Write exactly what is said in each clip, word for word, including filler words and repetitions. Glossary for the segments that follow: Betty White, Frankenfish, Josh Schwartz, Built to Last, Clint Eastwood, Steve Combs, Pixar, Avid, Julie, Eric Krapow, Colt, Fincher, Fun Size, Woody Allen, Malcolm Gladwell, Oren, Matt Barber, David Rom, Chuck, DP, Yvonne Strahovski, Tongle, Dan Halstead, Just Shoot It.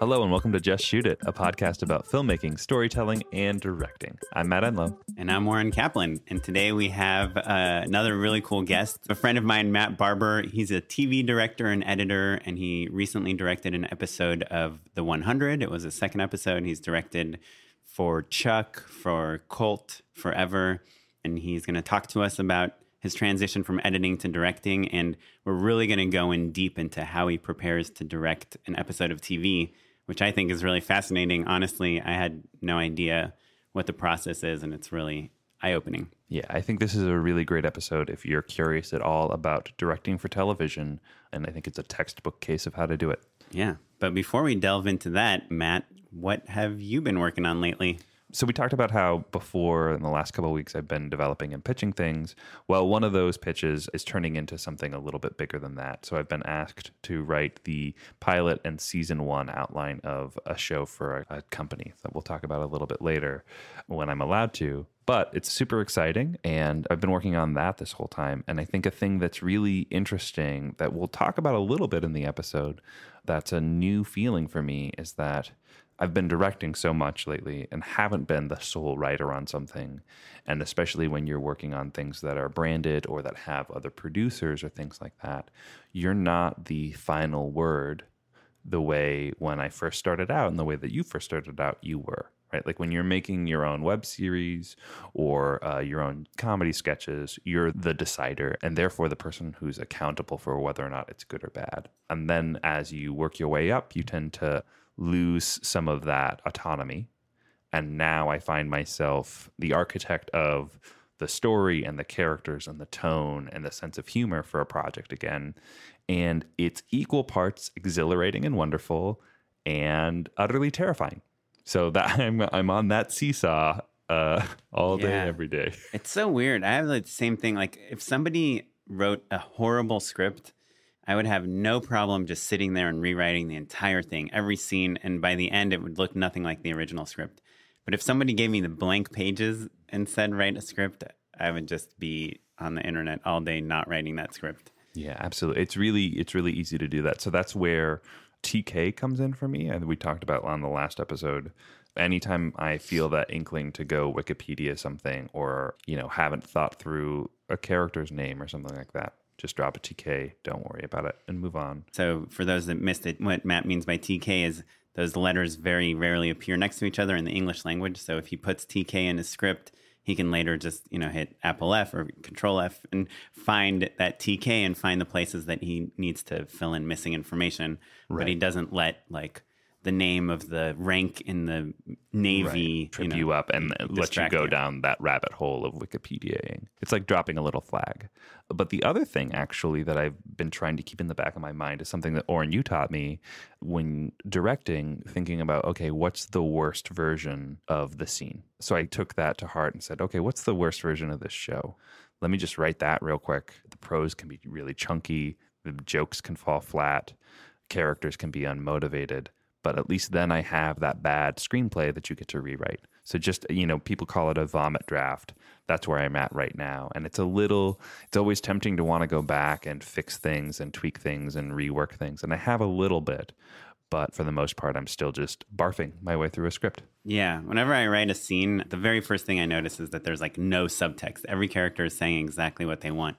Hello and welcome to Just Shoot It, a podcast about filmmaking, storytelling, and directing. I'm Matt Enloe. And I'm Warren Kaplan. And today we have uh, another really cool guest, a friend of mine, Matt Barber. He's a T V director and editor, and he recently directed an episode of The one hundred. It was a second episode. He's directed for Chuck, for Colt, Forever. And he's going to talk to us about his transition from editing to directing. And we're really going to go in deep into how he prepares to direct an episode of T V, which I think is really fascinating. Honestly, I had no idea what the process is, and it's really eye-opening. Yeah, I think this is a really great episode if you're curious at all about directing for television, and I think it's a textbook case of how to do it. Yeah, but before we delve into that, Matt, what have you been working on lately? So we talked about how before, in the last couple of weeks, I've been developing and pitching things. Well, one of those pitches is turning into something a little bit bigger than that. So I've been asked to write the pilot and season one outline of a show for a company that we'll talk about a little bit later when I'm allowed to. But it's super exciting, and I've been working on that this whole time. And I think a thing that's really interesting that we'll talk about a little bit in the episode that's a new feeling for me is that I've been directing so much lately and haven't been the sole writer on something. And especially when you're working on things that are branded or that have other producers or things like that, you're not the final word the way when I first started out and the way that you first started out, you were. Right? Like when you're making your own web series or uh, your own comedy sketches, you're the decider and therefore the person who's accountable for whether or not it's good or bad. And then as you work your way up, you tend to lose some of that autonomy. And now I find myself the architect of the story and the characters and the tone and the sense of humor for a project again. And it's equal parts exhilarating and wonderful and utterly terrifying. So that I'm I'm on that seesaw uh, all yeah. day, every day. It's so weird. I have like the same thing. Like if somebody wrote a horrible script, I would have no problem just sitting there and rewriting the entire thing, every scene, and by the end, it would look nothing like the original script. But if somebody gave me the blank pages and said, write a script, I would just be on the internet all day not writing that script. Yeah, absolutely. It's really, it's really easy to do that. So that's where T K comes in for me. And we talked about on the last episode, anytime I feel that inkling to go Wikipedia something or, you know, haven't thought through a character's name or something like that, just drop a T K, don't worry about it, and move on. So for those that missed it, what Matt means by T K is those letters very rarely appear next to each other in the English language. So if he puts T K in his script, he can later just, you know, hit Apple F or Control F and find that T K and find the places that he needs to fill in missing information. Right. But he doesn't let, like, the name of the rank in the Navy, right, trip you, know, you up and let you go you. down that rabbit hole of Wikipediaing. It's like dropping a little flag. But the other thing, actually, that I've been trying to keep in the back of my mind is something that, Oren, you taught me when directing, thinking about, okay, what's the worst version of the scene? So I took that to heart and said, okay, what's the worst version of this show? Let me just write that real quick. The prose can be really chunky. The jokes can fall flat. Characters can be unmotivated. But at least then I have that bad screenplay that you get to rewrite. So just, you know, people call it a vomit draft. That's where I'm at right now. And it's a little, it's always tempting to want to go back and fix things and tweak things and rework things. And I have a little bit, but for the most part, I'm still just barfing my way through a script. Yeah. Whenever I write a scene, the very first thing I notice is that there's like no subtext. Every character is saying exactly what they want.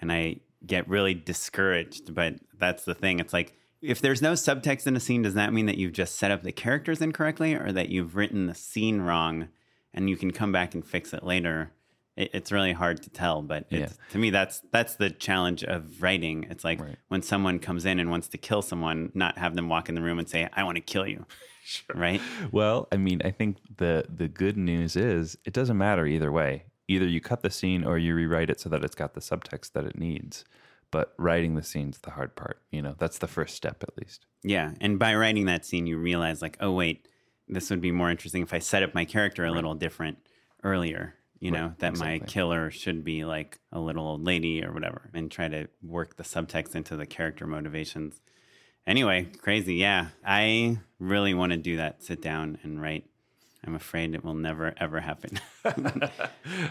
And I get really discouraged, but that's the thing. It's like, if there's no subtext in a scene, does that mean that you've just set up the characters incorrectly or that you've written the scene wrong and you can come back and fix it later? It, it's really hard to tell, but it's, yeah. to me, that's that's the challenge of writing. It's like right. when someone comes in and wants to kill someone, not have them walk in the room and say, I want to kill you, sure. right? Well, I mean, I think the the good news is it doesn't matter either way. Either you cut the scene or you rewrite it so that it's got the subtext that it needs. But writing the scene's the hard part. You know, that's the first step, at least. Yeah. And by writing that scene, you realize like, oh, wait, this would be more interesting if I set up my character a right. little different earlier, you right. know, that exactly. my killer should be like a little old lady or whatever, and try to work the subtext into the character motivations. Anyway, crazy. Yeah. I really want to do that. Sit down and write. I'm afraid it will never, ever happen.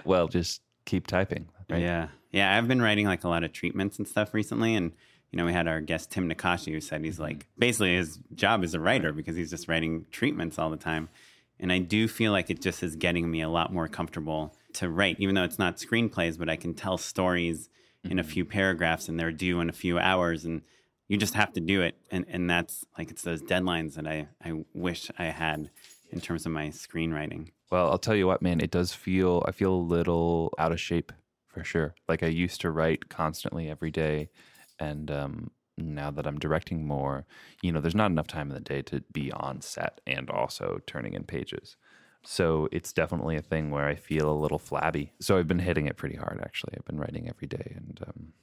Well, just keep typing. Right? Yeah. Yeah. I've been writing like a lot of treatments and stuff recently. And, you know, we had our guest, Tim Nakashi, who said he's like, basically his job is a writer because he's just writing treatments all the time. And I do feel like it just is getting me a lot more comfortable to write, even though it's not screenplays, but I can tell stories mm-hmm. in a few paragraphs and they're due in a few hours. And you just have to do it. And and that's like, it's those deadlines that I, I wish I had in terms of my screenwriting. Well, I'll tell you what, man, it does feel, I feel a little out of shape for sure. Like I used to write constantly every day. And um, now that I'm directing more, you know, there's not enough time in the day to be on set and also turning in pages. So it's definitely a thing where I feel a little flabby. So I've been hitting it pretty hard, actually. I've been writing every day and um,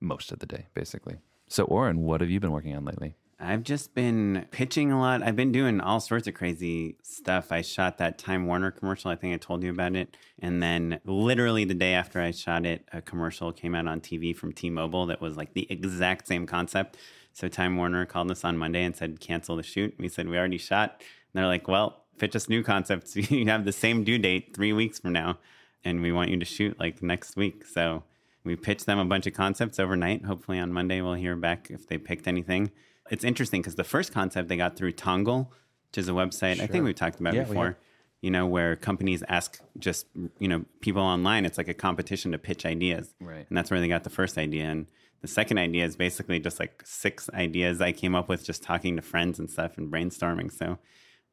most of the day, basically. So Oren, what have you been working on lately? I've just been pitching a lot. I've been doing all sorts of crazy stuff. I shot that Time Warner commercial. I think I told you about it. And then literally the day after I shot it, a commercial came out on T V from T-Mobile that was like the exact same concept. So Time Warner called us on Monday and said, cancel the shoot. We said, we already shot. And they're like, well, pitch us new concepts. You have the same due date three weeks from now. And we want you to shoot like next week. So we pitched them a bunch of concepts overnight. Hopefully on Monday we'll hear back if they picked anything. It's interesting because the first concept they got through Tongle, which is a website sure. I think we've talked about yeah, before, you know, where companies ask just, you know, people online. It's like a competition to pitch ideas. Right. And that's where they got the first idea. And the second idea is basically just like six ideas I came up with just talking to friends and stuff and brainstorming. So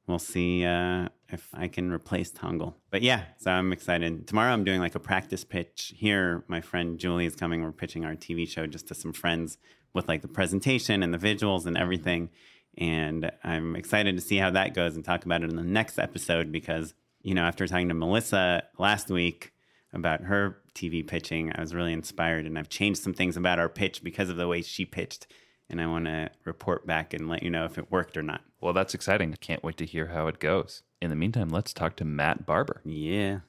we'll see uh, if I can replace Tongle. But yeah, so I'm excited. Tomorrow I'm doing like a practice pitch here. My friend Julie is coming. We're pitching our T V show just to some friends with like the presentation and the visuals and everything. And I'm excited to see how that goes and talk about it in the next episode because, you know, after talking to Melissa last week about her T V pitching, I was really inspired and I've changed some things about our pitch because of the way she pitched. And I want to report back and let you know if it worked or not. Well, that's exciting. I can't wait to hear how it goes. In the meantime, let's talk to Matt Barber. Yeah.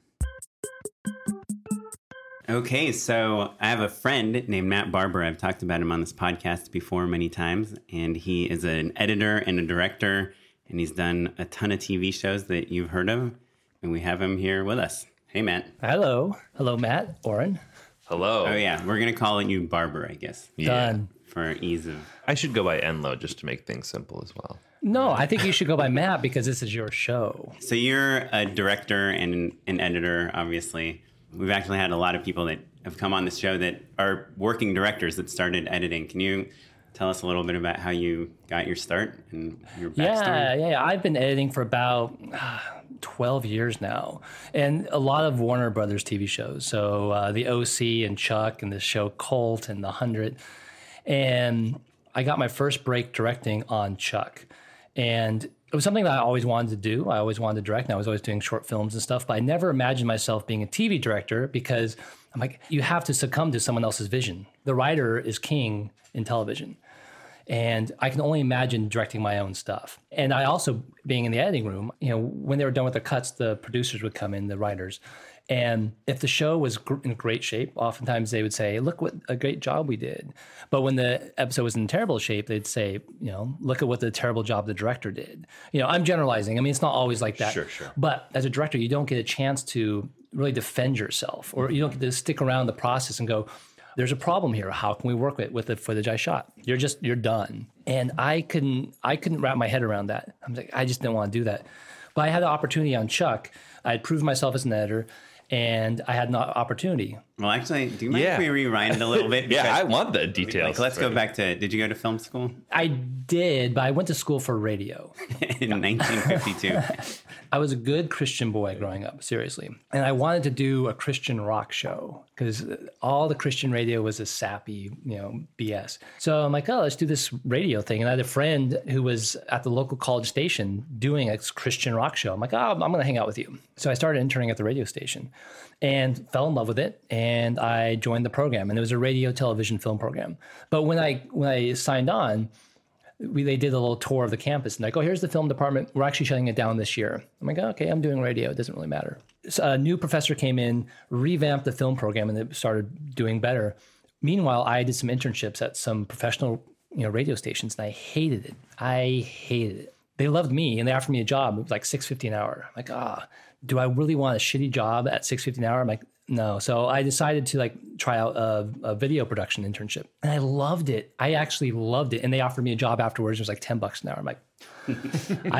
Okay, so I have a friend named Matt Barber. I've talked about him on this podcast before many times. And he is an editor and a director. And he's done a ton of T V shows that you've heard of. And we have him here with us. Hey, Matt. Hello. Hello, Matt. Oren. Hello. Oh, yeah. We're going to call you Barber, I guess. Yeah. Done. For ease of... I should go by Enloe just to make things simple as well. No, I think you should go by Matt because this is your show. So you're a director and an editor, obviously. We've actually had a lot of people that have come on this show that are working directors that started editing. Can you tell us a little bit about how you got your start and your backstory? Yeah, yeah. I've been editing for about twelve years now and a lot of Warner Brothers T V shows. So uh, The O C and Chuck and the show Colt and The one hundred. And I got my first break directing on Chuck. And it was something that I always wanted to do. I always wanted to direct, and I was always doing short films and stuff. But I never imagined myself being a T V director because I'm like, you have to succumb to someone else's vision. The writer is king in television. And I can only imagine directing my own stuff. And I also, being in the editing room, you know, when they were done with the cuts, the producers would come in, the writers. And if the show was gr- in great shape, oftentimes they would say, look what a great job we did. But when the episode was in terrible shape, they'd say, you know, look at what the terrible job the director did. You know, I'm generalizing. I mean, it's not always like that. Sure, sure. But as a director, you don't get a chance to really defend yourself, or you don't get to stick around the process and go, there's a problem here. How can we work with, with the footage I shot? You're just, you're done. And I couldn't, I couldn't wrap my head around that. I'm like, I just didn't want to do that. But I had the opportunity on Chuck. I had proved myself as an editor, and I had an opportunity. Well, actually, do you mind yeah. if we rewind a little bit? yeah, I want the details. Like, let's right. go back to, did you go to film school? I did, but I went to school for radio. In nineteen fifty-two. I was a good Christian boy growing up, seriously. And I wanted to do a Christian rock show because all the Christian radio was this sappy, you know, B S. So I'm like, oh, let's do this radio thing. And I had a friend who was at the local college station doing a Christian rock show. I'm like, oh, I'm going to hang out with you. So I started interning at the radio station and fell in love with it. And I joined the program. And it was a radio, television, film program. But when I when I signed on, We, they did a little tour of the campus and like, oh, here's the film department. We're actually shutting it down this year. I'm like, oh, okay, I'm doing radio. It doesn't really matter. So a new professor came in, revamped the film program, and it started doing better. Meanwhile, I did some internships at some professional, you know, radio stations, and I hated it. I hated it. They loved me, and they offered me a job. It was like six fifty an hour. I'm like, ah, oh, do I really want a shitty job at six fifty an hour? I'm like, no. So I decided to like try out a, a video production internship, and I loved it. I actually loved it. And they offered me a job afterwards. It was like ten bucks an hour. I'm like,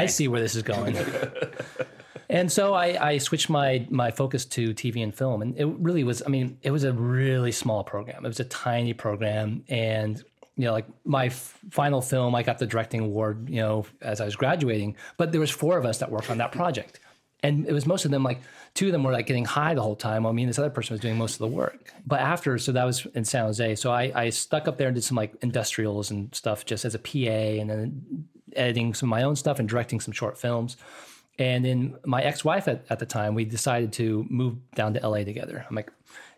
I see where this is going. And so I, I switched my, my focus to T V and film. And it really was, I mean, it was a really small program. It was a tiny program. And, you know, like my f- final film, I got the directing award, you know, as I was graduating, but there was four of us that worked on that project. And it was most of them, like two of them were like getting high the whole time. I mean, this other person was doing most of the work. But after, so that was in San Jose. So I, I stuck up there and did some like industrials and stuff just as a P A, and then editing some of my own stuff and directing some short films. And then my ex-wife at, at the time, we decided to move down to L A together. I'm like,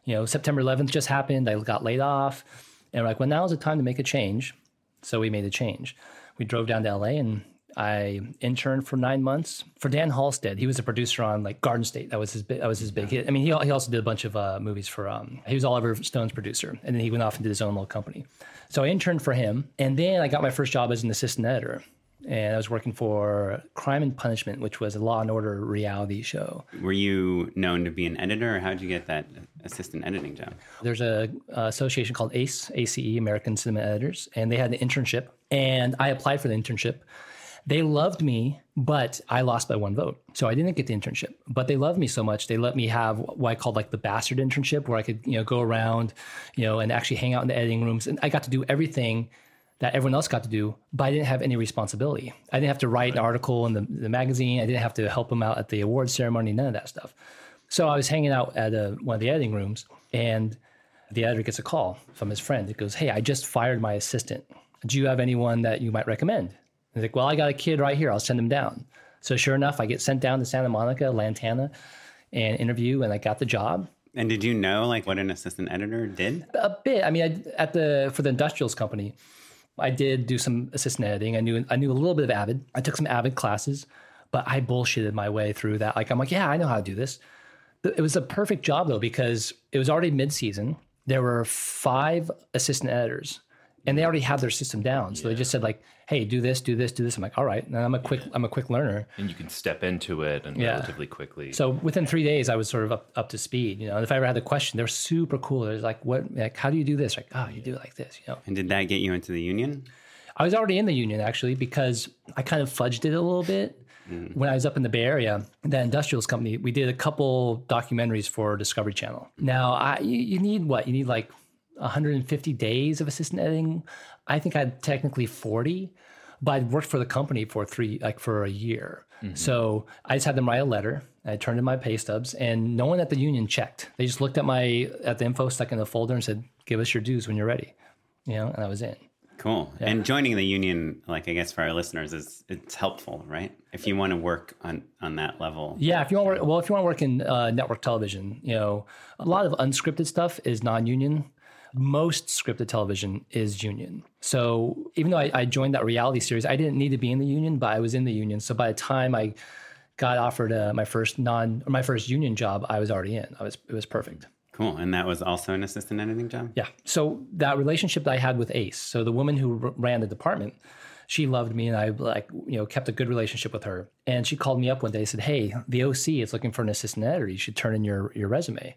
you know, September eleventh just happened. I got laid off. And we're like, well, now's the time to make a change. So we made a change. We drove down to L A, and I interned for nine months for Dan Halstead. He was a producer on like Garden State. That was his. That was his big hit. I mean, he he also did a bunch of uh, movies for. Um, he was Oliver Stone's producer, and then he went off and did his own little company. So I interned for him, and then I got my first job as an assistant editor, and I was working for Crime and Punishment, which was a Law and Order reality show. Were you known to be an editor, or how did you get that assistant editing job? There's a uh, association called ACE, ACE, American Cinema Editors, and they had an internship, and I applied for the internship. They loved me, but I lost by one vote. So I didn't get the internship, but they loved me so much. They let me have what I called like the bastard internship, where I could, you know, go around, you know, and actually hang out in the editing rooms. And I got to do everything that everyone else got to do, but I didn't have any responsibility. I didn't have to write an article in the, the magazine. I didn't have to help them out at the awards ceremony, none of that stuff. So I was hanging out at a, one of the editing rooms, and the editor gets a call from his friend. It goes, hey, I just fired my assistant. Do you have anyone that you might recommend? He's like, well, I got a kid right here. I'll send him down. So sure enough, I get sent down to Santa Monica, Lantana, and interview, and I got the job. And did you know like what an assistant editor did? A bit. I mean, I, at the for the industrials company, I did do some assistant editing. I knew I knew a little bit of Avid. I took some Avid classes, but I bullshitted my way through that. Like I'm like, yeah, I know how to do this. It was a perfect job though, because it was already mid-season. There were five assistant editors. And they already had their system down. So yeah. They just said like, hey, do this, do this, do this. I'm like, all right. And I'm a quick, I'm a quick learner. And you can step into it and yeah. relatively quickly. So within three days, I was sort of up, up to speed, you know, and if I ever had a question, they're super cool. They're like, what, like, how do you do this? Like, oh, you yeah. do it like this, you know? And did that get you into the union? I was already in the union actually, because I kind of fudged it a little bit. Mm. When I was up in the Bay Area, that industrials company, we did a couple documentaries for Discovery Channel. Now I, you, you need what? You need like one hundred fifty days of assistant editing. I think I had technically forty, but I'd worked for the company for three, like for a year. Mm-hmm. So I just had them write a letter. I turned in my pay stubs, and no one at the union checked. They just looked at my, at the info stuck in the folder and said, give us your dues when you're ready. You know, and I was in. Cool. Yeah. And joining the union, like I guess for our listeners, is it's helpful, right? If you want to work on, on that level. Yeah. If you want to work, well, if you want to work in uh, network television, you know, a lot of unscripted stuff is non-union. Most scripted television is union. So even though I, I joined that reality series, I didn't need to be in the union, but I was in the union. So by the time I got offered uh, my first non or my first union job, I was already in. I was it was perfect. Cool. And that was also an assistant editing job? Yeah. So that relationship that I had with Ace, so the woman who r- ran the department, she loved me, and I like you know kept a good relationship with her. And she called me up one day and said, "Hey, the O C is looking for an assistant editor. You should turn in your your resume."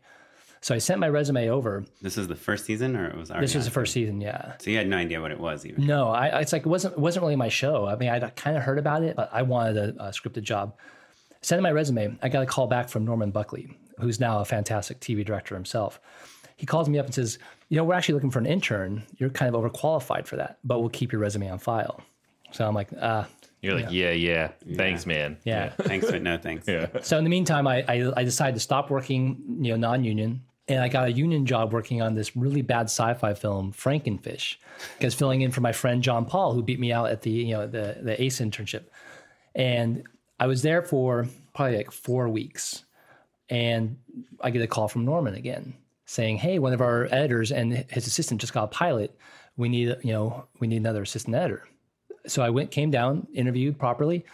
So I sent my resume over. This is the first season, or it was already? This was the first season, yeah. So you had no idea what it was, even? No, I, it's like it wasn't it wasn't really my show. I mean, I kind of heard about it, but I wanted a, a scripted job. I sent in my resume. I got a call back from Norman Buckley, who's now a fantastic T V director himself. He calls me up and says, you know, we're actually looking for an intern. You're kind of overqualified for that, but we'll keep your resume on file. So I'm like, uh, you're like, yeah, yeah, yeah. Thanks, man. Yeah. yeah. Thanks, but no thanks. Yeah. So in the meantime, I, I I decided to stop working, you know, non-union, and I got a union job working on this really bad sci-fi film, Frankenfish, because filling in for my friend John Paul, who beat me out at the, you know, the the ACE internship. And I was there for probably like four weeks, and I get a call from Norman again saying, hey, one of our editors and his assistant just got a pilot. We need, you know, we need another assistant editor. So I went, came down, interviewed properly,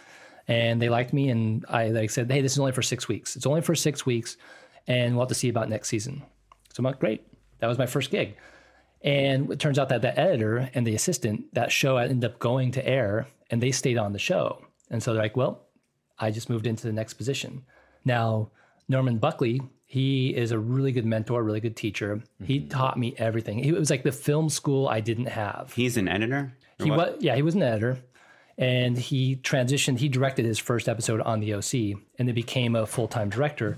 and they liked me. And I like said, hey, this is only for six weeks. It's only for six weeks, and we'll have to see about next season. So I'm like, great. That was my first gig. And it turns out that the editor and the assistant, that show ended up going to air, and they stayed on the show. And so they're like, well, I just moved into the next position. Now, Norman Buckley, he is a really good mentor, really good teacher. Mm-hmm. He taught me everything. It was like the film school I didn't have. He's an editor? He was, yeah, he was an editor, and he transitioned. He directed his first episode on The O C, and then became a full-time director.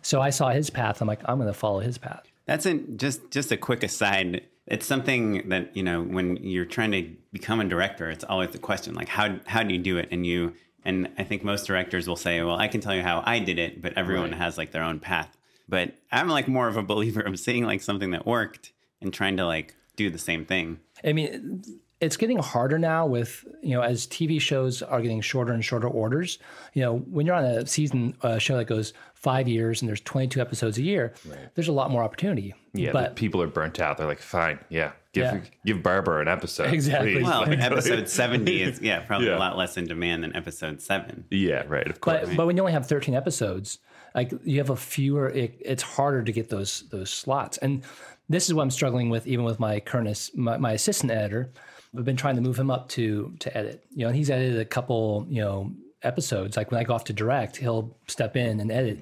So I saw his path. I'm like, I'm going to follow his path. That's an, just just a quick aside. It's something that, you know, when you're trying to become a director, it's always the question, like, how how do you do it? And you and I think most directors will say, well, I can tell you how I did it, but everyone right. has like their own path. But I'm like more of a believer of seeing like something that worked and trying to like do the same thing. I mean, it's getting harder now with, you know, as T V shows are getting shorter and shorter orders. You know, when you're on a season uh, show that goes five years and there's twenty-two episodes a year, right. there's a lot more opportunity. Yeah, but people are burnt out. They're like, fine, yeah, give yeah. give Barber an episode. Exactly. Please. Well, like, episode seventy is yeah probably yeah. a lot less in demand than episode seven. Yeah, right. Of course. But, right. but when you only have thirteen episodes, like you have a fewer. It, it's harder to get those those slots, and this is what I'm struggling with, even with my current my, my assistant editor. We've been trying to move him up to to edit, you know, and he's edited a couple, you know, episodes. Like when I go off to direct, he'll step in and edit.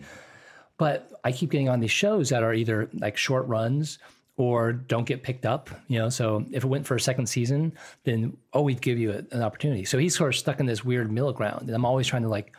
But I keep getting on these shows that are either like short runs or don't get picked up, you know. So if it went for a second season, then, oh, we'd give you a, an opportunity. So he's sort of stuck in this weird middle ground. And I'm always trying to like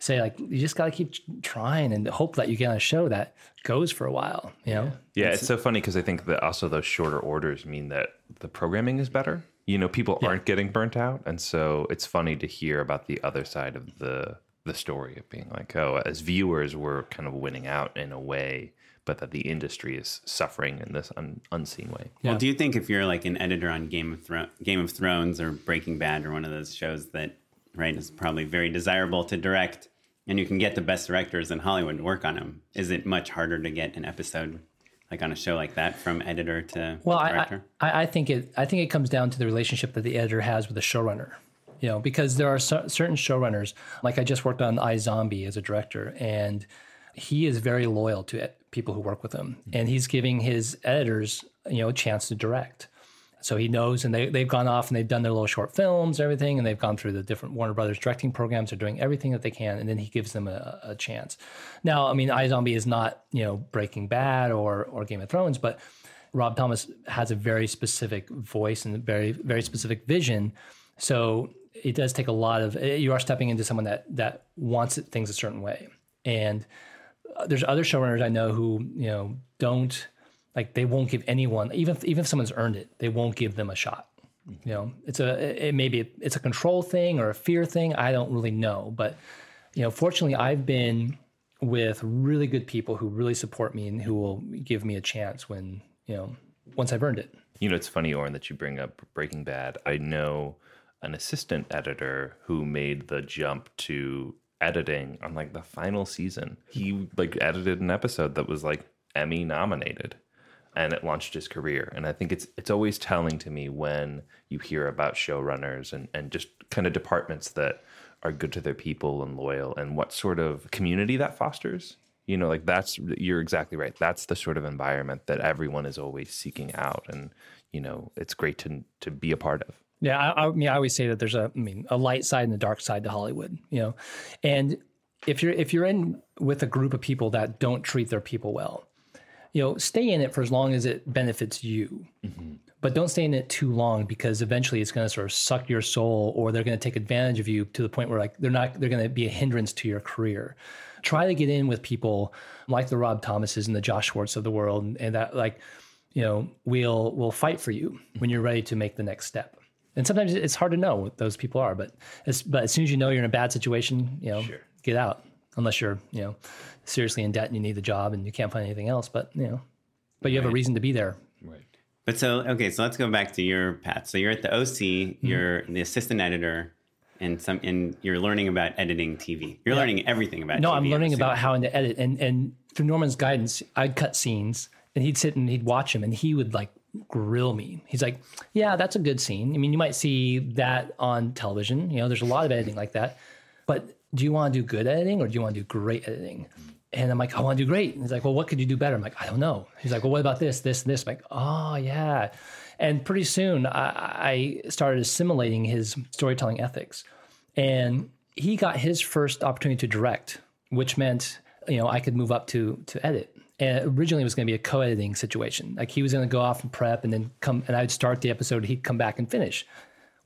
say, like, you just got to keep trying and hope that you get on a show that goes for a while, you know? Yeah, it's, it's so funny because I think that also those shorter orders mean that the programming is better. You know, people yeah. aren't getting burnt out. And so it's funny to hear about the other side of the the story of being like, oh, as viewers, we're kind of winning out in a way, but that the industry is suffering in this un- unseen way. Yeah. Well, do you think if you're like an editor on Game of, Thro- Game of Thrones or Breaking Bad or one of those shows that, right, is probably very desirable to direct, and you can get the best directors in Hollywood to work on them, is it much harder to get an episode like on a show like that from editor to well, director? I, I think it I think it comes down to the relationship that the editor has with the showrunner, you know, because there are so, certain showrunners, like I just worked on iZombie as a director, and he is very loyal to it, people who work with him, mm-hmm. and he's giving his editors, you know, a chance to direct. So he knows, and they, they've gone off and they've done their little short films, everything, and they've gone through the different Warner Brothers directing programs. They're doing everything that they can, and then he gives them a, a chance. Now, I mean, iZombie is not, you know, Breaking Bad or or Game of Thrones, but Rob Thomas has a very specific voice and a very, very specific vision. So it does take a lot of, you are stepping into someone that that wants things a certain way. And there's other showrunners I know who, you know, don't, like they won't give anyone, even if, even if someone's earned it, they won't give them a shot. You know, it's a it maybe it's a control thing or a fear thing. I don't really know, but you know, fortunately, I've been with really good people who really support me and who will give me a chance when, you know, once I've earned it. You know, it's funny, Oren, that you bring up Breaking Bad. I know an assistant editor who made the jump to editing on like the final season. He like edited an episode that was like Emmy nominated. And it launched his career. And I think it's it's always telling to me when you hear about showrunners and, and just kind of departments that are good to their people and loyal and what sort of community that fosters. You know, like that's, you're exactly right. That's the sort of environment that everyone is always seeking out. And, you know, it's great to to be a part of. Yeah, I, I mean, I always say that there's a, I mean, a light side and a dark side to Hollywood, you know. And if you're if you're in with a group of people that don't treat their people well, you know, stay in it for as long as it benefits you, mm-hmm. but don't stay in it too long, because eventually it's going to sort of suck your soul, or they're going to take advantage of you to the point where like they're not, they're going to be a hindrance to your career. Try to get in with people like the Rob Thomases and the Josh Schwartz of the world, and, and that like, you know, we'll, we'll fight for you mm-hmm. when you're ready to make the next step. And sometimes it's hard to know what those people are, but as, but as soon as you know you're in a bad situation, you know, sure. get out, unless you're, you know, seriously in debt and you need the job and you can't find anything else, but, you know, but you right. have a reason to be there. Right. But so, okay, so let's go back to your path. So you're at the O C, you're mm-hmm. the assistant editor, and some, and you're learning about editing T V. You're yeah. learning everything about no, T V. No, I'm learning about how to edit. And, and through Norman's guidance, I'd cut scenes, and he'd sit and he'd watch them, and he would like, grill me. He's like, yeah, that's a good scene. I mean, you might see that on television. You know, there's a lot of editing like that. But do you want to do good editing or do you want to do great editing? And I'm like, I want to do great. And he's like, well, what could you do better? I'm like, I don't know. He's like, well, what about this, this, and this? I'm like, oh, yeah. And pretty soon I, I started assimilating his storytelling ethics. And he got his first opportunity to direct, which meant, you know, I could move up to to edit. And originally it was going to be a co-editing situation. Like he was going to go off and prep and then come, and I would start the episode. He'd come back and finish.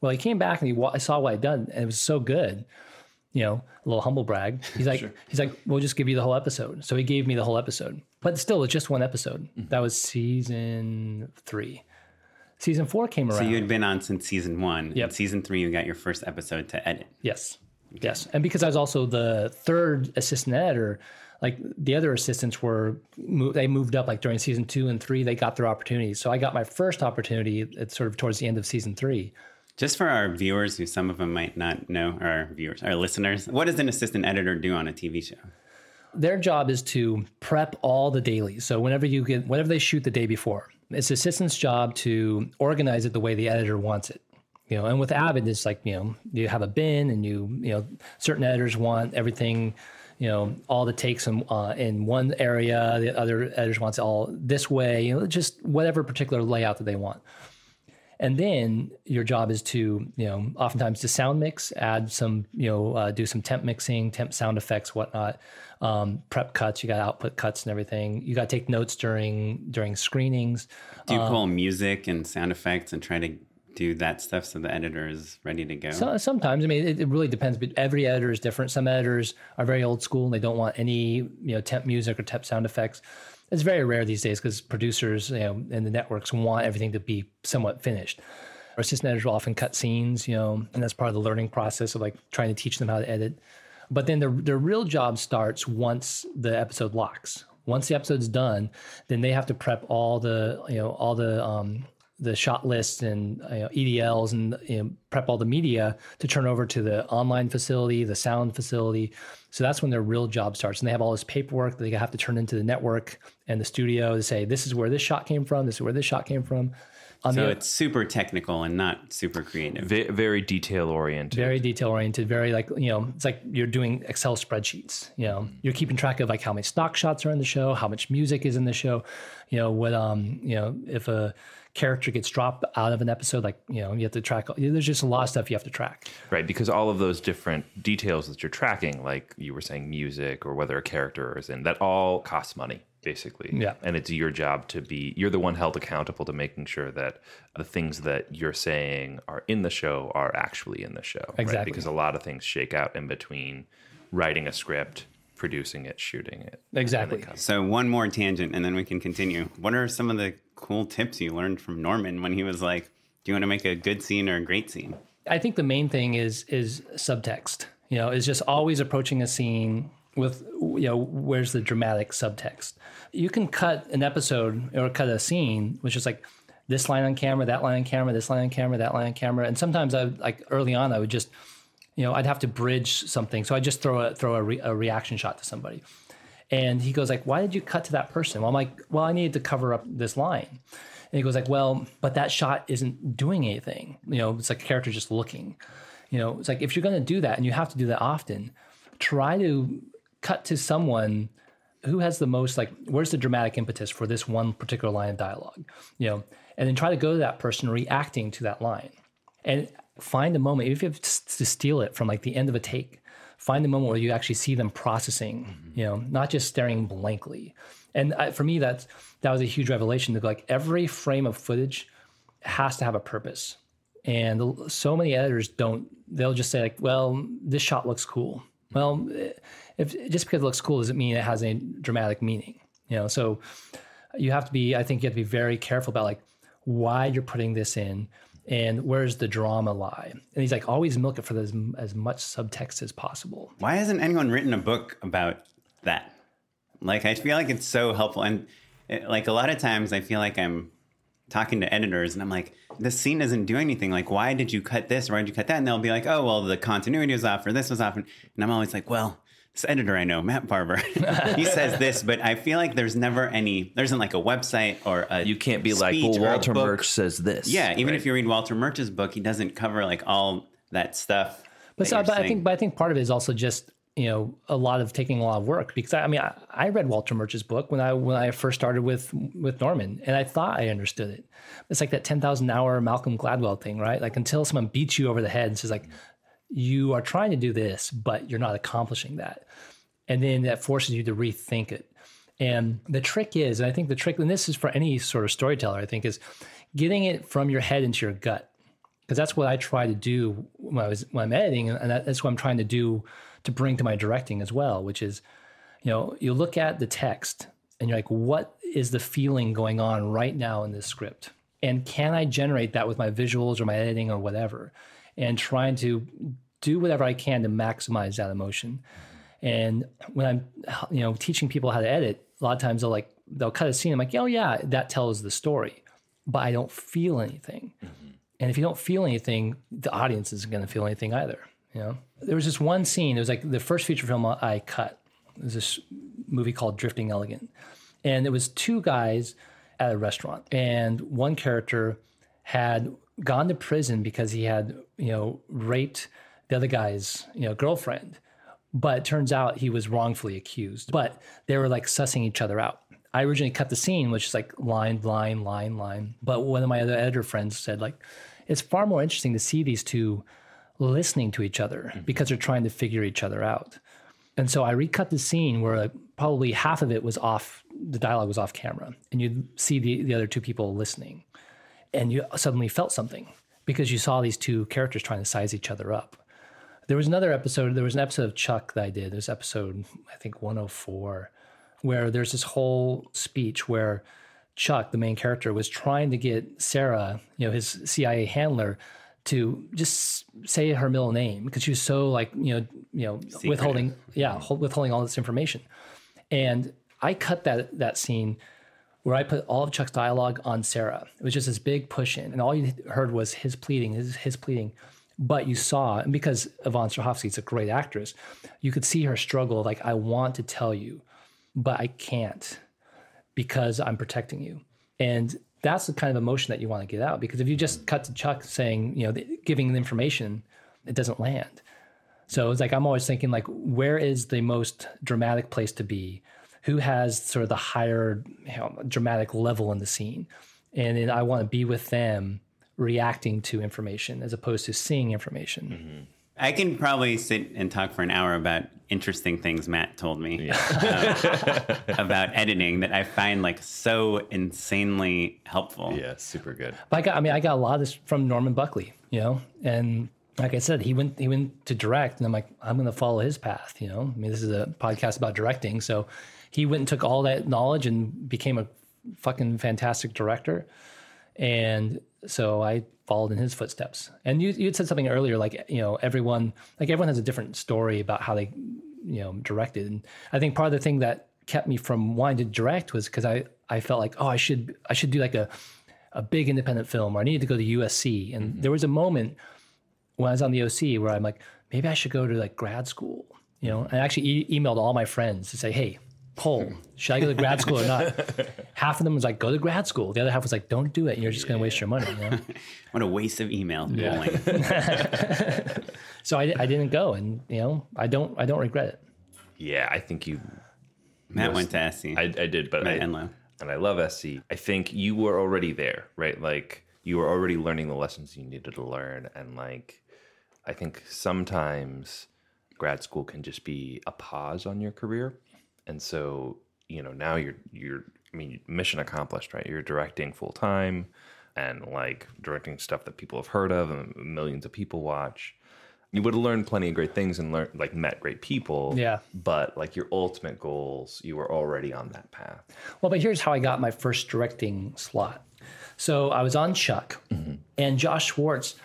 Well, he came back and he wa- I saw what I'd done, and it was so good. You know, a little humble brag. He's like, sure. he's like, we'll just give you the whole episode. So he gave me the whole episode, but still it's just one episode. Mm-hmm. That was season three. Season four came around. So you had been on since season one. Yep. And season three, you got your first episode to edit. Yes. Okay. Yes. And because I was also the third assistant editor, like the other assistants were, they moved up like during season two and three, they got their opportunities. So I got my first opportunity at sort of towards the end of season three. Just for our viewers, who some of them might not know, or our viewers, our listeners, what does an assistant editor do on a T V show? Their job is to prep all the dailies. So whenever you get, whatever they shoot the day before, it's the assistant's job to organize it the way the editor wants it. You know, and with Avid, it's like, you know, you have a bin and you, you know, certain editors want everything, you know, all the takes in, uh, in one area, the other editors wants it all this way, you know, just whatever particular layout that they want. And then your job is to, you know, oftentimes to sound mix, add some, you know, uh, do some temp mixing, temp sound effects, whatnot, um, prep cuts. You got output cuts and everything. You got to take notes during during screenings. Do you um, pull music and sound effects and try to do that stuff so the editor is ready to go? So, sometimes, I mean, it, it really depends. But every editor is different. Some editors are very old school and they don't want any, you know, temp music or temp sound effects. It's very rare these days because producers, you know, and the networks want everything to be somewhat finished. Our assistant editors will often cut scenes, you know, and that's part of the learning process of like trying to teach them how to edit. But then their their real job starts once the episode locks. Once the episode's done, then they have to prep all the, you know, all the um, the shot lists and, you know, E D Ls and, you know, prep all the media to turn over to the online facility, the sound facility. So that's when their real job starts. And they have all this paperwork that they have to turn into the network and the studio to say, this is where this shot came from. This is where this shot came from. On so the, it's super technical and not super creative. Ve- very detail oriented. Very detail oriented. Very like, you know, it's like you're doing Excel spreadsheets. You know, you're keeping track of like how many stock shots are in the show, how much music is in the show, you know, what, um, you know, if a character gets dropped out of an episode, like, you know, you have to track, there's just a lot of stuff you have to track. Right, because all of those different details that you're tracking, like you were saying, music or whether a character is in, that all costs money, basically. Yeah. And it's your job to be, you're the one held accountable to making sure that the things that you're saying are in the show are actually in the show. Exactly. Right? Because a lot of things shake out in between writing a script, producing it, shooting it. Exactly. So one more tangent and then we can continue. What are some of the cool tips you learned from Norman when he was like, do you want to make a good scene or a great scene? I think the main thing is is subtext. You know, is just always approaching a scene with, you know, where's the dramatic subtext? You can cut an episode or cut a scene, which is like this line on camera, that line on camera, this line on camera, that line on camera. And sometimes I would, like early on, I would just, you know, I'd have to bridge something. So I just throw a, throw a, re, a reaction shot to somebody. And he goes like, why did you cut to that person? Well, I'm like, well, I needed to cover up this line. And he goes like, well, but that shot isn't doing anything. You know, it's like a character just looking. You know, it's like, if you're going to do that, and you have to do that often, try to cut to someone who has the most, like, where's the dramatic impetus for this one particular line of dialogue? You know, and then try to go to that person reacting to that line. And find a moment, if you have to steal it from like the end of a take, find the moment where you actually see them processing, mm-hmm. you know, not just staring blankly. And I, for me, that's, that was a huge revelation that like every frame of footage has to have a purpose. And the, so many editors don't, they'll just say like, well, this shot looks cool. Well, if just because it looks cool doesn't mean it has any dramatic meaning, you know? So you have to be, I think you have to be very careful about like why you're putting this in and where's the drama lie. And he's like, always milk it for as, as much subtext as possible. Why hasn't anyone written a book about that? Like, I feel like it's so helpful. And it, like a lot of times I feel like I'm talking to editors and I'm like, this scene doesn't do anything. Like, why did you cut this? Why did you cut that? And they'll be like, oh, well, the continuity was off or this was off. And I'm always like, well, this editor I know, Matt Barber, he says this, but I feel like there's never any, there isn't like a website or a You can't be like, well, Walter Murch says this. Yeah, even right? if you read Walter Murch's book, he doesn't cover like all that stuff. But, that so, but I think but I think part of it is also just, you know, a lot of taking a lot of work because I, I mean, I, I read Walter Murch's book when I, when I first started with, with Norman and I thought I understood it. It's like that ten thousand hour Malcolm Gladwell thing, right? Like until someone beats you over the head and says like, you are trying to do this, but you're not accomplishing that. And then that forces you to rethink it. And the trick is, and I think the trick, and this is for any sort of storyteller, I think is getting it from your head into your gut. Because that's what I try to do when I was, when I'm editing. And that's what I'm trying to do to bring to my directing as well, which is, you know, you look at the text and you're like, what is the feeling going on right now in this script? And can I generate that with my visuals or my editing or whatever? And trying to do whatever I can to maximize that emotion. And when I'm, you know, teaching people how to edit, a lot of times they'll like, they'll cut a scene. I'm like, oh yeah, that tells the story, but I don't feel anything. Mm-hmm. And if you don't feel anything, the audience isn't going to feel anything either. You know, there was this one scene. It was like the first feature film I cut. It was this movie called Drifting Elegant, and it was two guys at a restaurant, and one character had gone to prison because he had, you know, raped the other guy's, you know, girlfriend. But it turns out he was wrongfully accused. But they were like sussing each other out. I originally cut the scene, which is like line, line, line, line. But one of my other editor friends said, like, it's far more interesting to see these two listening to each other mm-hmm. because they're trying to figure each other out. And so I recut the scene where like probably half of it was off, the dialogue was off camera. And you'd see the, the other two people listening. And you suddenly felt something because you saw these two characters trying to size each other up. There was another episode, there was an episode of Chuck that I did. There's episode, I think, one oh four, where there's this whole speech where Chuck, the main character, was trying to get Sarah, you know, his C I A handler, to just say her middle name because she was so like, you know, you know, secretive. withholding, yeah, hold, withholding all this information. And I cut that that scene where I put all of Chuck's dialogue on Sarah. It was just this big push in, and all you heard was his pleading, his, his pleading. But you saw, and because Yvonne Strahovski is a great actress, you could see her struggle, like, I want to tell you, but I can't because I'm protecting you. And that's the kind of emotion that you want to get out, because if you just cut to Chuck saying, you know, giving the information, it doesn't land. So it's like, I'm always thinking, like, where is the most dramatic place to be? Who has sort of the higher, you know, dramatic level in the scene? And then I want to be with them reacting to information as opposed to seeing information. Mm-hmm. I can probably sit and talk for an hour about interesting things Matt told me yeah. um, about editing that I find like so insanely helpful. Yeah, super good. But I got, I mean, I got a lot of this from Norman Buckley, you know, and like I said, he went he went to direct, and I'm like, I'm going to follow his path, you know. I mean, this is a podcast about directing, so he went and took all that knowledge and became a fucking fantastic director. And so I followed in his footsteps. And you you had said something earlier, like, you know, everyone, like everyone has a different story about how they, you know, directed. And I think part of the thing that kept me from wanting to direct was because I, I felt like, oh, I should I should do like a, a big independent film, or I needed to go to U S C. And mm-hmm. there was a moment when I was on The O C where I'm like, maybe I should go to like grad school, you know. And I actually e- emailed all my friends to say, hey, poll, should I go to grad school or not? Half of them was like, go to grad school. The other half was like, don't do it. And you're just yeah. going to waste your money. You know? What a waste of email. Yeah. So I, I didn't go, and, you know, I don't, I don't regret it. Yeah. I think you, Matt was, went to S C. I, I did, but Matt I, Enloe. And I love S C. I think you were already there, right? Like you were already learning the lessons you needed to learn. And like, I think sometimes grad school can just be a pause on your career. And so, you know, now you're, you're, I mean, mission accomplished, right? You're directing full time and like directing stuff that people have heard of and millions of people watch. You would have learned plenty of great things and learned, like, met great people. Yeah. But like your ultimate goals, you were already on that path. Well, but here's how I got my first directing slot. So I was on Chuck, mm-hmm. and Josh Schwartz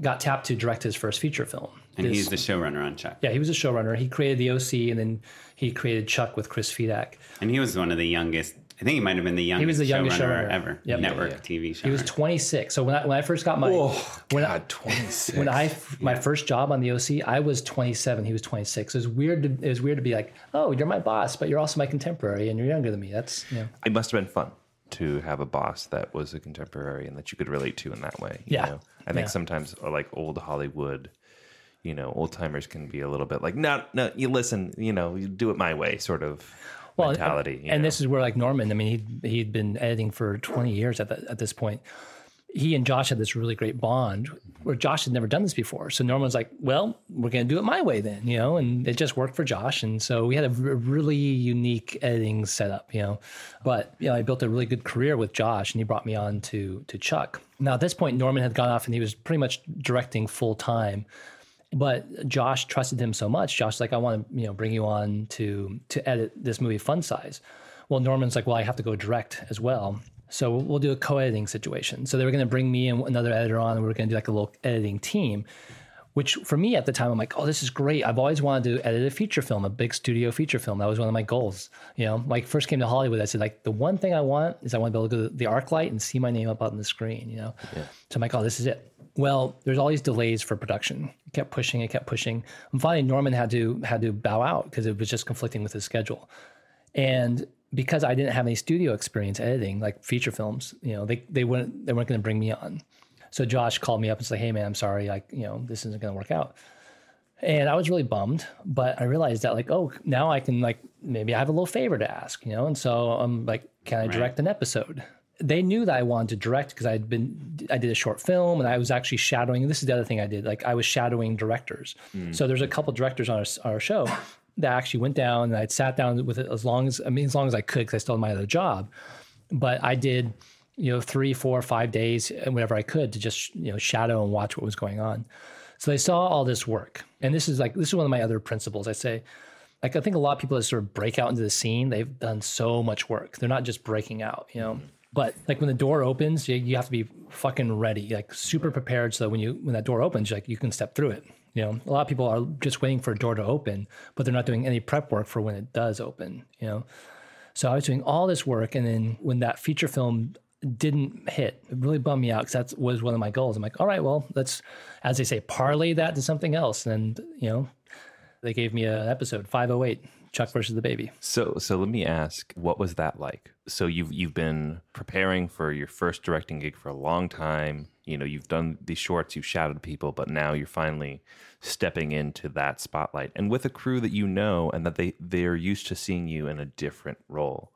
got tapped to direct his first feature film. And his, he's the showrunner on Chuck. Yeah, he was a showrunner. He created The O C, and then he created Chuck with Chris Fedak. And he was one of the youngest. I think he might have been the youngest. He was the youngest showrunner, showrunner ever. Yep. Network yeah, yeah. T V showrunner. He was twenty-six. So when I when I first got my oh, when God, I, twenty-six. When I my yeah. first job on The O C, I was twenty-seven. He was twenty-six. It was weird. To, it was weird to be like, oh, you're my boss, but you're also my contemporary, and you're younger than me. That's you know. It must have been fun to have a boss that was a contemporary and that you could relate to in that way. You yeah, know? I think yeah. sometimes like old Hollywood. You know, old timers can be a little bit like, no, no, you listen, you know, you do it my way sort of well, mentality. And, and this is where like Norman, I mean, he he'd been editing for twenty years at the, at this point. He and Josh had this really great bond where Josh had never done this before. So Norman's like, well, we're going to do it my way then, you know, and it just worked for Josh. And so we had a r- really unique editing setup, you know, but, you know, I built a really good career with Josh and he brought me on to, to Chuck. Now at this point, Norman had gone off and he was pretty much directing full time. But Josh trusted him so much. Josh's like, I want to, you know, bring you on to to edit this movie Fun Size. Well, Norman's like, well, I have to go direct as well. So we'll, we'll do a co-editing situation. So they were going to bring me and another editor on, and we were going to do like a little editing team, which for me at the time, I'm like, oh, this is great. I've always wanted to edit a feature film, a big studio feature film. That was one of my goals. You know, like first came to Hollywood, I said like, the one thing I want is I want to be able to go to the arc light and see my name up on the screen, you know? Yeah. So I'm like, oh, this is it. Well, there's all these delays for production. It kept pushing, it kept pushing. And finally, Norman had to had to bow out because it was just conflicting with his schedule. And because I didn't have any studio experience editing, like feature films, you know, they they weren't they weren't going to bring me on. So Josh called me up and said, "Hey, man, I'm sorry, like, you know, this isn't going to work out." And I was really bummed, but I realized that like, oh, now I can like maybe I have a little favor to ask, you know. And so I'm like, "Can I direct right. an episode?" They knew that I wanted to direct because I'd been, I did a short film and I was actually shadowing. This is the other thing I did. Like I was shadowing directors. Mm. So there's a couple directors on our, our show that actually went down and I'd sat down with it as long as, I mean, as long as I could, because I still had my other job, but I did, you know, three, four, five days and whatever I could to just, you know, shadow and watch what was going on. So they saw all this work. And this is like, this is one of my other principles. I say, like, I think a lot of people that sort of break out into the scene, they've done so much work. They're not just breaking out, you know? Mm. But like when the door opens, you, you have to be fucking ready, like super prepared. So that when you when that door opens, like you can step through it. You know, a lot of people are just waiting for a door to open, but they're not doing any prep work for when it does open. You know, so I was doing all this work, and then when that feature film didn't hit, it really bummed me out because that was one of my goals. I'm like, all right, well, let's, as they say, parlay that to something else. And you know, they gave me an episode five oh eight. Chuck versus the Baby. So, so let me ask, what was that like? So you've you've been preparing for your first directing gig for a long time. You know, you've done these shorts, you've shadowed people, but now you're finally stepping into that spotlight and with a crew that you know and that they they're used to seeing you in a different role.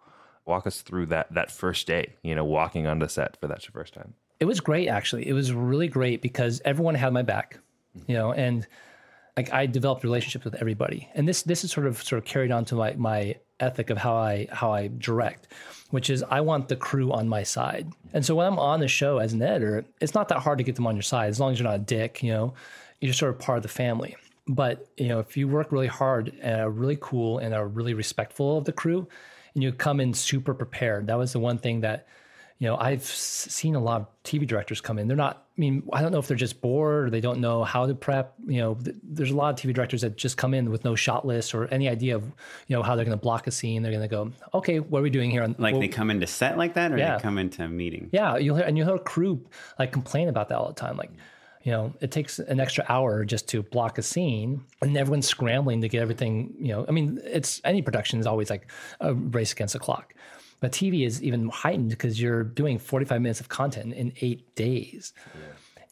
Walk us through that that first day. You know, walking onto set for that first time. It was great, actually. It was really great because everyone had my back. You know, and. Like I developed relationships with everybody, and this this is sort of sort of carried on to my my ethic of how I how I direct, which is I want the crew on my side. And so when I'm on the show as an editor, it's not that hard to get them on your side as long as you're not a dick. You know, you're sort of part of the family. But you know, if you work really hard and are really cool and are really respectful of the crew, and you come in super prepared, that was the one thing that. You know, I've seen a lot of T V directors come in. They're not, I mean, I don't know if they're just bored or they don't know how to prep. You know, th- there's a lot of T V directors that just come in with no shot list or any idea of, you know, how they're going to block a scene. They're going to go, okay, what are we doing here? On, like well, they come into set like that or yeah. they come into a meeting? Yeah. You'll hear, and you'll hear a crew like complain about that all the time. Like, you know, it takes an extra hour just to block a scene and everyone's scrambling to get everything, you know, I mean, it's any production is always like a race against the clock. But T V is even heightened because you're doing forty-five minutes of content in eight days.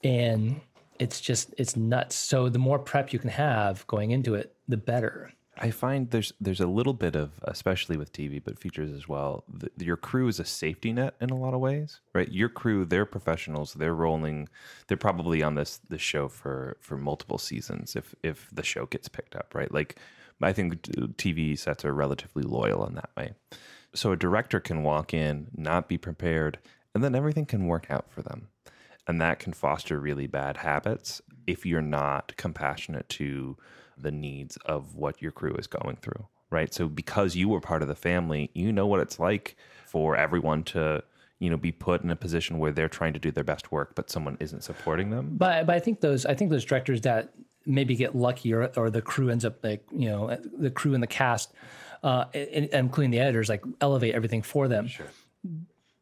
Yeah. And it's just, it's nuts. So the more prep you can have going into it, the better. I find there's there's a little bit of, especially with T V, but features as well, the, your crew is a safety net in a lot of ways, right? Your crew, they're professionals, they're rolling, they're probably on this this show for, for multiple seasons if if the show gets picked up, right? Like, I think T V sets are relatively loyal in that way. So a director can walk in, not be prepared, and then everything can work out for them. And that can foster really bad habits if you're not compassionate to the needs of what your crew is going through, right? So because you were part of the family, you know what it's like for everyone to, you know, be put in a position where they're trying to do their best work, but someone isn't supporting them. But but I think those I think those directors that maybe get lucky, or, or the crew ends up like, you know, the crew and the cast, uh, and, and including the editors, like elevate everything for them. Sure.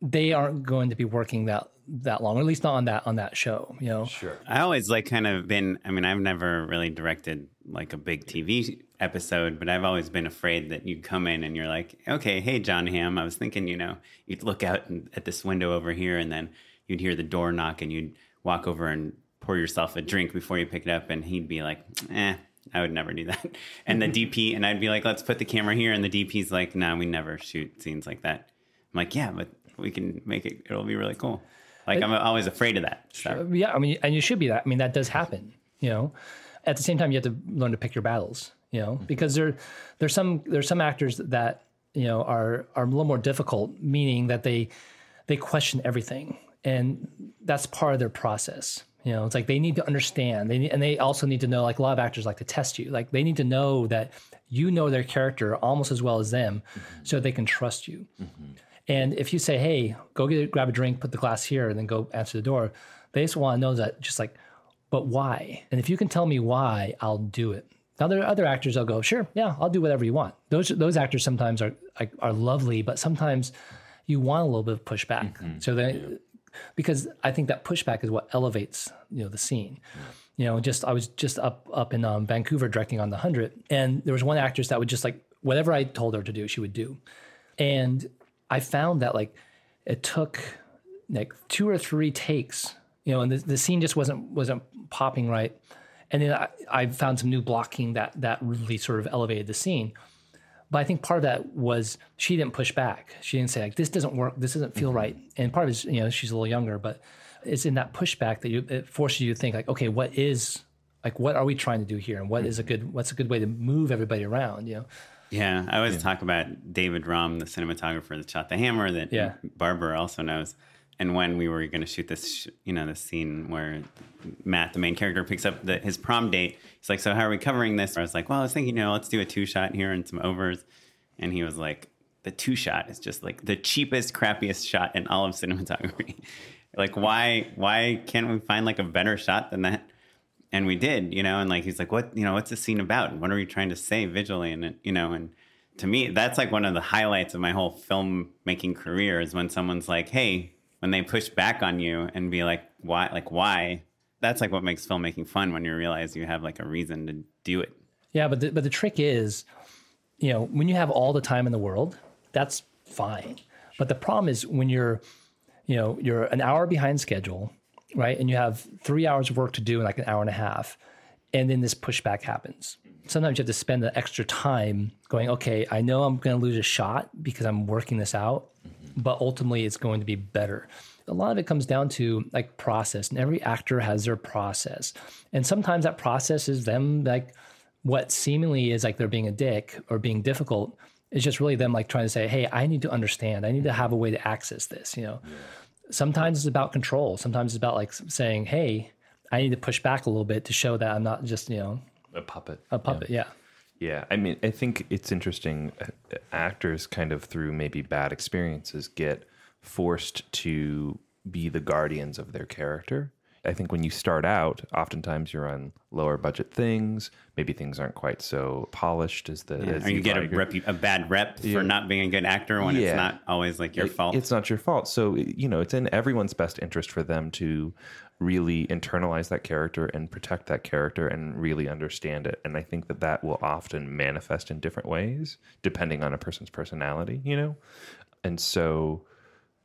They aren't going to be working that that long, or at least not on that on that show, you know? Sure. I always like kind of been, I mean, I've never really directed like a big T V episode, but I've always been afraid that you come in and you're like, okay, hey, John Hamm, I was thinking, you know, you'd look out and, at this window over here, and then you'd hear the door knock and you'd walk over and pour yourself a drink before you pick it up. And he'd be like, eh, I would never do that. And the D P, and I'd be like, let's put the camera here. And the D P's like, no, nah, we never shoot scenes like that. I'm like, yeah, but we can make it, it'll be really cool. Like, I'm always afraid of that. So. Yeah, I mean, and you should be that. I mean, that does happen, you know. At the same time, you have to learn to pick your battles, you know, because there, there's some there's some actors that, you know, are are a little more difficult, meaning that they they question everything, and that's part of their process. You know, it's like they need to understand, they need, and they also need to know. Like, a lot of actors like to test you. Like, they need to know that you know their character almost as well as them, mm-hmm. so they can trust you. Mm-hmm. And if you say, hey, go get grab a drink, put the glass here, and then go answer the door, they just want to know that, just like, but why? And if you can tell me why, I'll do it. Now, there are other actors that'll go, sure, yeah, I'll do whatever you want. Those those actors sometimes are are lovely, but sometimes you want a little bit of pushback. Mm-hmm. So they, yeah. Because I think that pushback is what elevates, you know, the scene. Yeah. You know, just I was just up up in um, Vancouver directing on The one hundred, and there was one actress that would just, like, whatever I told her to do, she would do. And I found that, like, it took like two or three takes, you know, and the, the scene just wasn't wasn't popping right. And then I, I found some new blocking that that really sort of elevated the scene. But I think part of that was she didn't push back. She didn't say, like, this doesn't work, this doesn't feel right. And part of it is, you know, she's a little younger, but it's in that pushback that you, it forces you to think, like, okay, what is, like, what are we trying to do here, and what is a good what's a good way to move everybody around, you know? Yeah, I always yeah. talk about David Rom, the cinematographer that shot The Hammer, that yeah. Barber also knows. And when we were going to shoot this, sh- you know, this scene where Matt, the main character, picks up the, his prom date, he's like, so how are we covering this? I was like, well, I was thinking, you know, let's do a two shot here and some overs. And he was like, the two shot is just like the cheapest, crappiest shot in all of cinematography. Like, why, why can't we find like a better shot than that? And we did, you know, and like, he's like, what, you know, what's the scene about? And what are we trying to say visually? And, it, you know, and to me, that's like one of the highlights of my whole filmmaking career is when someone's like, hey, when they push back on you and be like, why, like, why? That's like what makes filmmaking fun, when you realize you have like a reason to do it. Yeah. But the, but the trick is, you know, when you have all the time in the world, that's fine. But the problem is when you're, you know, you're an hour behind schedule, right? And you have three hours of work to do in like an hour and a half. And then this pushback happens. Sometimes you have to spend the extra time going, okay, I know I'm going to lose a shot because I'm working this out, mm-hmm. but ultimately it's going to be better. A lot of it comes down to like process, and every actor has their process. And sometimes that process is them, like, what seemingly is like they're being a dick or being difficult is just really them like trying to say, hey, I need to understand. I need to have a way to access this, you know? Yeah. Sometimes it's about control. Sometimes it's about like saying, hey, I need to push back a little bit to show that I'm not just, you know, a puppet, a puppet. Yeah. Yeah. yeah. I mean, I think it's interesting. Actors kind of through maybe bad experiences get forced to be the guardians of their character. I think when you start out, oftentimes you're on lower budget things. Maybe things aren't quite so polished as the... Yeah. As or you get a, rep, a bad rep yeah. for not being a good actor when yeah. it's not always like your it, fault. It's not your fault. So, you know, it's in everyone's best interest for them to really internalize that character and protect that character and really understand it. And I think that that will often manifest in different ways, depending on a person's personality, you know? And so...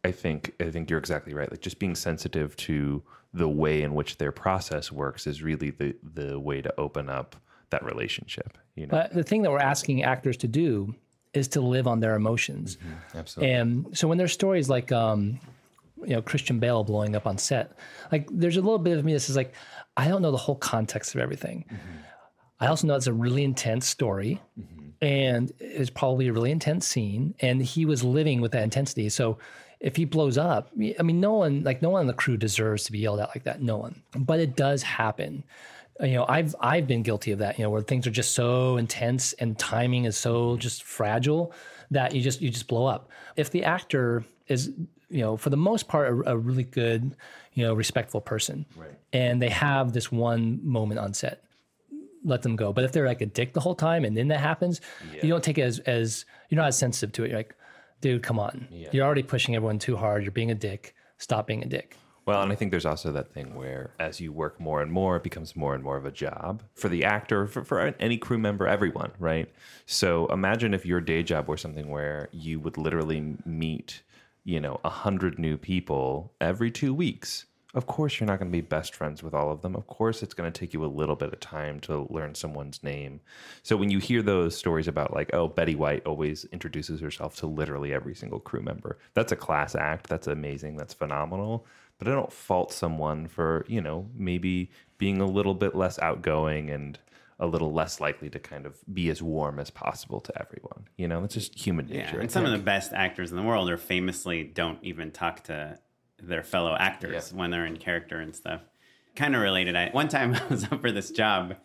I think I think you're exactly right. Like, just being sensitive to the way in which their process works is really the, the way to open up that relationship. You know, but the thing that we're asking actors to do is to live on their emotions. Mm-hmm. Absolutely. And so when there's stories like, um, you know, Christian Bale blowing up on set, like there's a little bit of me that says like, I don't know the whole context of everything. Mm-hmm. I also know it's a really intense story, mm-hmm. and it's probably a really intense scene, and he was living with that intensity. So if he blows up, I mean, no one, like no one on the crew deserves to be yelled at like that. No one, but it does happen. You know, I've, I've been guilty of that, you know, where things are just so intense and timing is so just fragile that you just, you just blow up. If the actor is, you know, for the most part, a, a really good, you know, respectful person, right, and they have this one moment on set, let them go. But if they're like a dick the whole time and then that happens, yeah. you don't take it as, as, you're not as sensitive to it. You're like, dude, come on. Yeah. You're already pushing everyone too hard. You're being a dick. Stop being a dick. Well, and I think there's also that thing where as you work more and more, it becomes more and more of a job for the actor, for, for any crew member, everyone, right? So imagine if your day job were something where you would literally meet, you know, a hundred new people every two weeks. Of course, you're not going to be best friends with all of them. Of course, it's going to take you a little bit of time to learn someone's name. So when you hear those stories about like, oh, Betty White always introduces herself to literally every single crew member. That's a class act. That's amazing. That's phenomenal. But I don't fault someone for, you know, maybe being a little bit less outgoing and a little less likely to kind of be as warm as possible to everyone. You know, it's just human nature. Yeah, and some of the best actors in the world are famously don't even talk to their fellow actors yeah. when they're in character and stuff. Kind of related. I, one time I was up for this job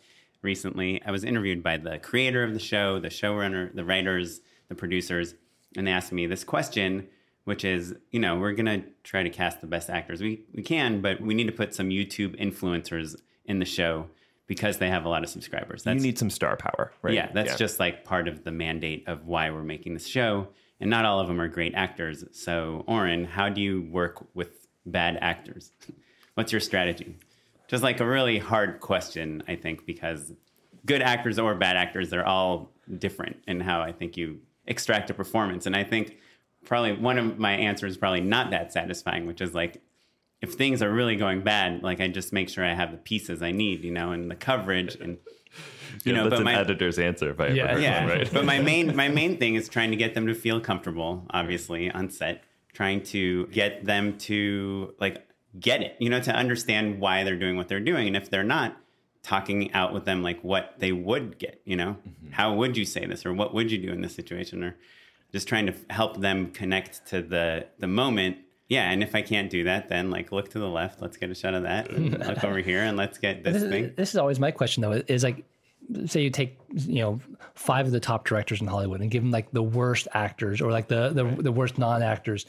recently. I was interviewed by the creator of the show, the showrunner, the writers, the producers, and they asked me this question, which is, you know, we're going to try to cast the best actors we, we can, but we need to put some YouTube influencers in the show because they have a lot of subscribers. That's, you need some star power, right? Yeah, that's yeah. just like part of the mandate of why we're making this show. And not all of them are great actors. So, Oren, how do you work with bad actors? What's your strategy? Just like a really hard question, I think, because good actors or bad actors, they're all different in how I think you extract a performance. And I think probably one of my answers is probably not that satisfying, which is like, if things are really going bad, like I just make sure I have the pieces I need, you know, and the coverage and... You yeah, know, that's but an my, editor's answer if I ever yeah, heard yeah. one, right? But my main my main thing is trying to get them to feel comfortable, obviously, on set. Trying to get them to, like, get it, you know, to understand why they're doing what they're doing. And if they're not, talking out with them, like, what they would get, you know? Mm-hmm. How would you say this? Or what would you do in this situation? Or just trying to help them connect to the the moment. Yeah, and if I can't do that, then like look to the left, let's get a shot of that, and look over here, and let's get this, this thing. This is always my question, though, is like, say you take, you know, five of the top directors in Hollywood and give them like the worst actors or like the the, the worst non-actors.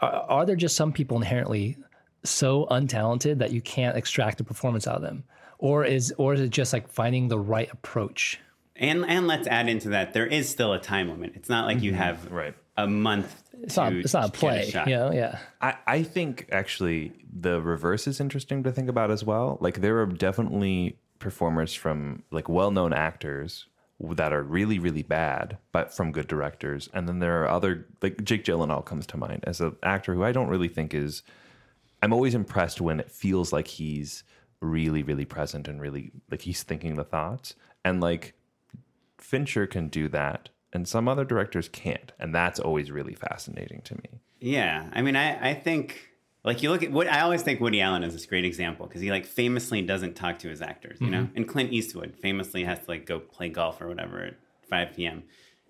Are, are there just some people inherently so untalented that you can't extract a performance out of them? Or is or is it just like finding the right approach? And and let's add into that, there is still a time limit. It's not like mm-hmm. you have right. a month. It's not, it's not a play. A you know, yeah. I, I think actually the reverse is interesting to think about as well. Like there are definitely performers from like well-known actors that are really, really bad, but from good directors. And then there are other, like Jake Gyllenhaal comes to mind as an actor who I don't really think is, I'm always impressed when it feels like he's really, really present and really like he's thinking the thoughts. And like Fincher can do that and some other directors can't. And that's always really fascinating to me. Yeah. I mean, I, I think... Like you look at what I always think Woody Allen is this great example because he like famously doesn't talk to his actors, you know, mm-hmm. and Clint Eastwood famously has to like go play golf or whatever at five p.m.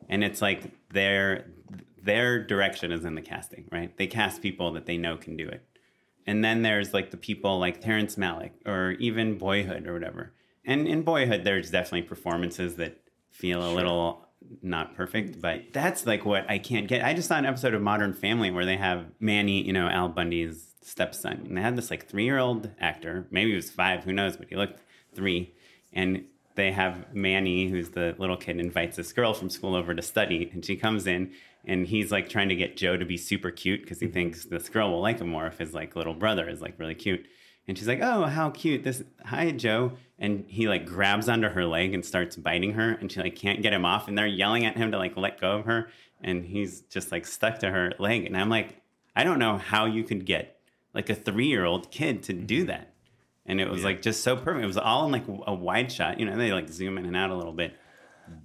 And it's like their their direction is in the casting, right? They cast people that they know can do it. And then there's like the people like Terrence Malick or even Boyhood or whatever. And in Boyhood, there's definitely performances that feel a sure. little not perfect, but that's like what I can't get. I just saw an episode of Modern Family where they have Manny, you know, Al Bundy's stepson, and they had this like three-year-old actor, maybe he was five, who knows, but he looked three, and they have Manny, who's the little kid, invites this girl from school over to study, and she comes in, and he's like trying to get Joe to be super cute because he thinks this girl will like him more if his like little brother is like really cute. And she's like, oh, how cute. This, hi, Joe. And he like grabs onto her leg and starts biting her. And she like can't get him off. And they're yelling at him to like let go of her. And he's just like stuck to her leg. And I'm like, I don't know how you could get like a three-year-old kid to do that. And it was yeah. like just so perfect. It was all in like a wide shot. You know, they like zoom in and out a little bit.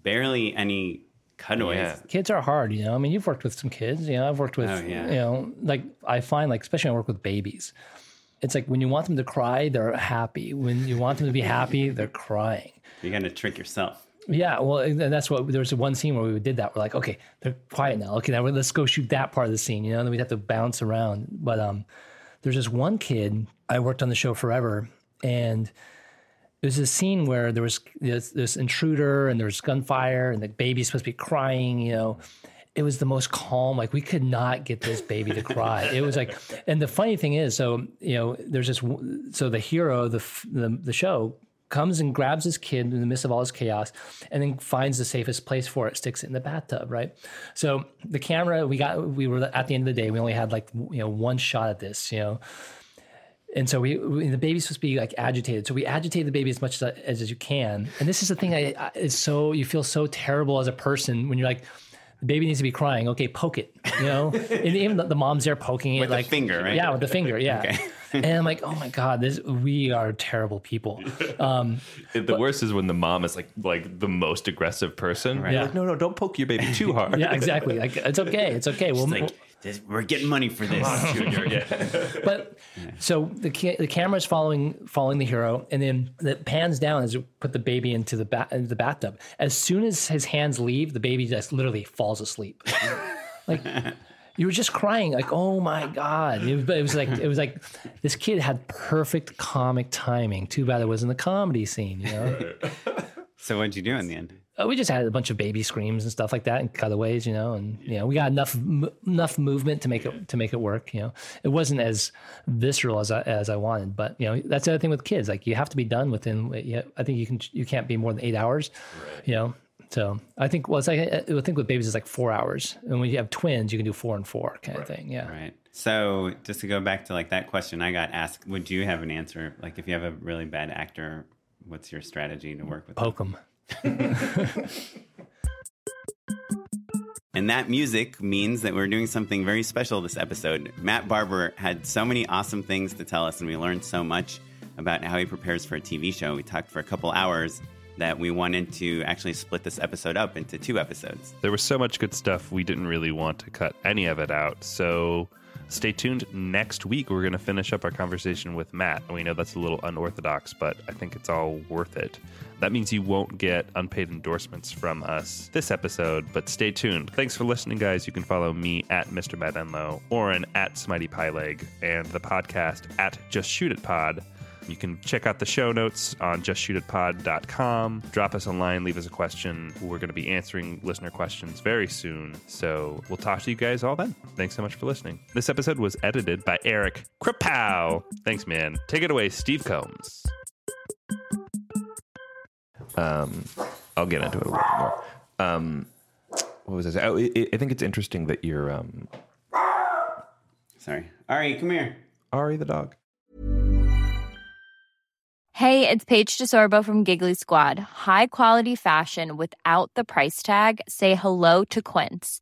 Barely any cutaways. Yeah. Kids are hard, you know. I mean, you've worked with some kids. You know, I've worked with, oh, yeah. you know, like I find like, especially when I work with babies, it's like when you want them to cry, they're happy. When you want them to be happy, they're crying. You're going to trick yourself. Yeah, well, and that's what, there was one scene where we did that. We're like, okay, they're quiet now. Okay, now let's go shoot that part of the scene, you know, and then we'd have to bounce around. But um, there's this one kid, I worked on the show forever, and there's this scene where there was this, this intruder and there's gunfire and the baby's supposed to be crying, you know. It was the most calm, like we could not get this baby to cry. It was like, and the funny thing is, so, you know, there's this, so the hero, the the, the show, comes and grabs his kid in the midst of all this chaos and then finds the safest place for it, sticks it in the bathtub, right? So the camera, we got, we were at the end of the day, we only had like, you know, one shot at this, you know? And so we, we the baby's supposed to be like agitated. So we agitate the baby as much as, as, as you can. And this is the thing that is so, you feel so terrible as a person when you're like, the baby needs to be crying. Okay, poke it, you know? And even the, the mom's there poking it. With like, the finger, right? Yeah, with the finger, yeah. Okay. And I'm like, oh my God, this we are terrible people. Um, the but, worst is when the mom is like like the most aggressive person. Right? Yeah. Like, no, no, don't poke your baby too hard. Yeah, exactly. Like, it's okay, it's okay. We'll, like, this, we're getting money for this. On, Junior. Yeah. But yeah. so the ca- the camera's following following the hero, and then it pans down as you put the baby into the ba- into the bathtub. As soon as his hands leave, the baby just literally falls asleep. Like. You were just crying, like, oh my God. It was, it was like, it was like, this kid had perfect comic timing. Too bad it wasn't the comedy scene, you know? So what'd you do in the end? Uh, we just had a bunch of baby screams and stuff like that, and cutaways, you know. And you know, we got enough m- enough movement to make it to make it work. You know, it wasn't as visceral as I, as I wanted, but you know, that's the other thing with kids. Like, you have to be done within. You know, I think you can you can't be more than eight hours, right. You know. So I think, well, it's like, I think with babies, it's like four hours. And when you have twins, you can do four and four kind right. of thing. Yeah. Right. So just to go back to like that question I got asked, would you have an answer? Like, if you have a really bad actor, what's your strategy to work with? Poke them. And that music means that we're doing something very special this episode. Matt Barber had so many awesome things to tell us, and we learned so much about how he prepares for a T V show. We talked for a couple hours that we wanted to actually split this episode up into two episodes. There was so much good stuff, we didn't really want to cut any of it out. So stay tuned. Next week, we're going to finish up our conversation with Matt. And we know that's a little unorthodox, but I think it's all worth it. That means you won't get unpaid endorsements from us this episode, but stay tuned. Thanks for listening, guys. You can follow me at Mister Matt Enloe, Oren at Smitey Pieleg, and the podcast at Just Shoot It Pod. You can check out the show notes on just shoot it pod dot com. Drop us a line, leave us a question. We're going to be answering listener questions very soon. So we'll talk to you guys all then. Thanks so much for listening. This episode was edited by Eric Krapow. Thanks, man. Take it away, Steve Combs. Um, I'll get into it a little bit more. Um, what was I saying? Oh, it, I think it's interesting that you're... Um... Sorry. Ari, come here. Ari the dog. Hey, it's Paige DeSorbo from Giggly Squad. High quality fashion without the price tag. Say hello to Quince.